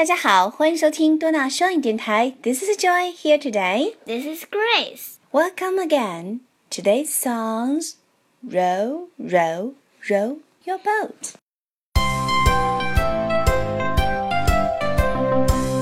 大家好，欢迎收听多纳双语电台。This is Joy here today. This is Grace. Welcome again. Today's song's Row, Row, Row Your Boat.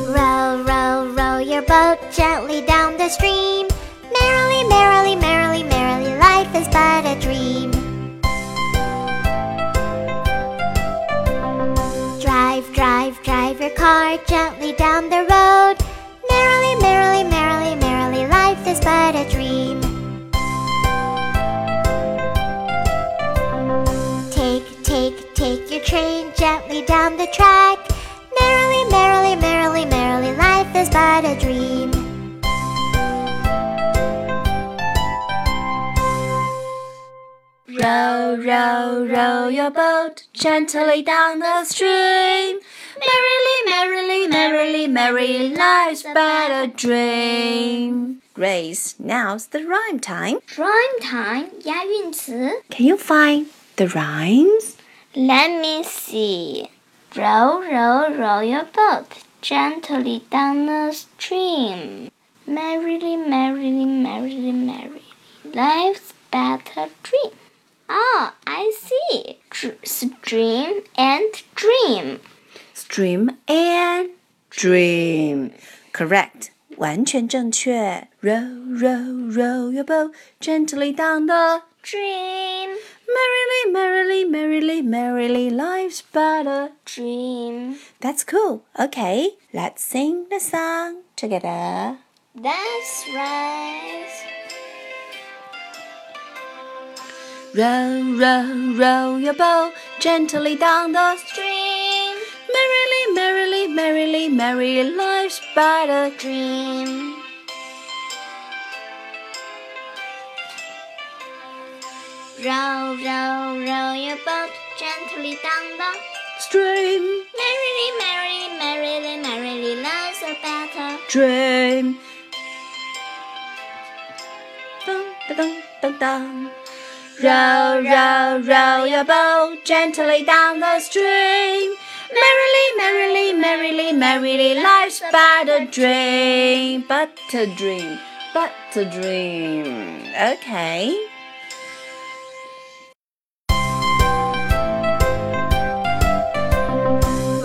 Row, row, row your boat gently down the stream. Merrily, merrily, merrily, merrily, life is but a dream.Drive, drive your car gently down the road. Merrily, merrily, merrily, merrily, life is but a dream. Take, take, take your train gently down the track. Merrily, merrily, merrily, merrily, life is but a dream. Row, row, row your boat gently down the stream. Merrily, merrily, merrily, merrily, life's but a dream. Grace, now's the rhyme time. Rhyme time, 押韵词。Can you find the rhymes? Let me see. Row, row, row your boat gently down the stream. Merrily, merrily, merrily, merrily, life's but a dream.Oh, I see. Stream and dream. Stream and dream. Correct. 完全正确。Row, row, row your boat gently down the stream. Merrily, merrily, merrily, merrily, life's but a dream. That's cool. Okay, let's sing the song together. That's right.Row, row, row your boat gently down the stream. Merrily, merrily, merrily, merrily, life's but a dream. Row, row, row your boat gently down the stream. Merrily, merrily, merrily, merrily, life's but a dream. Dun, dun, dun, dun.Row, row, row your boat gently down the stream. Merrily, merrily, merrily, merrily, life's but a dream. But a dream, but a dream. Okay.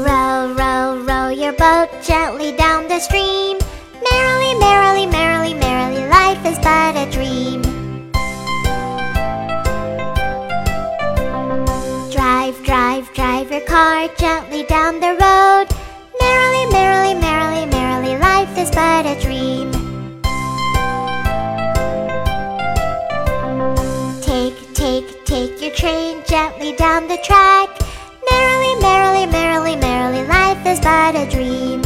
Row, row, row your boat gently down the stream. Merrily, merrily, merrily, merrily, life is but a dream.Drive, drive your car gently down the road. Merrily, merrily, merrily, merrily, life is but a dream. Take, take, take your train gently down the track. Merrily, merrily, merrily, merrily, life is but a dream.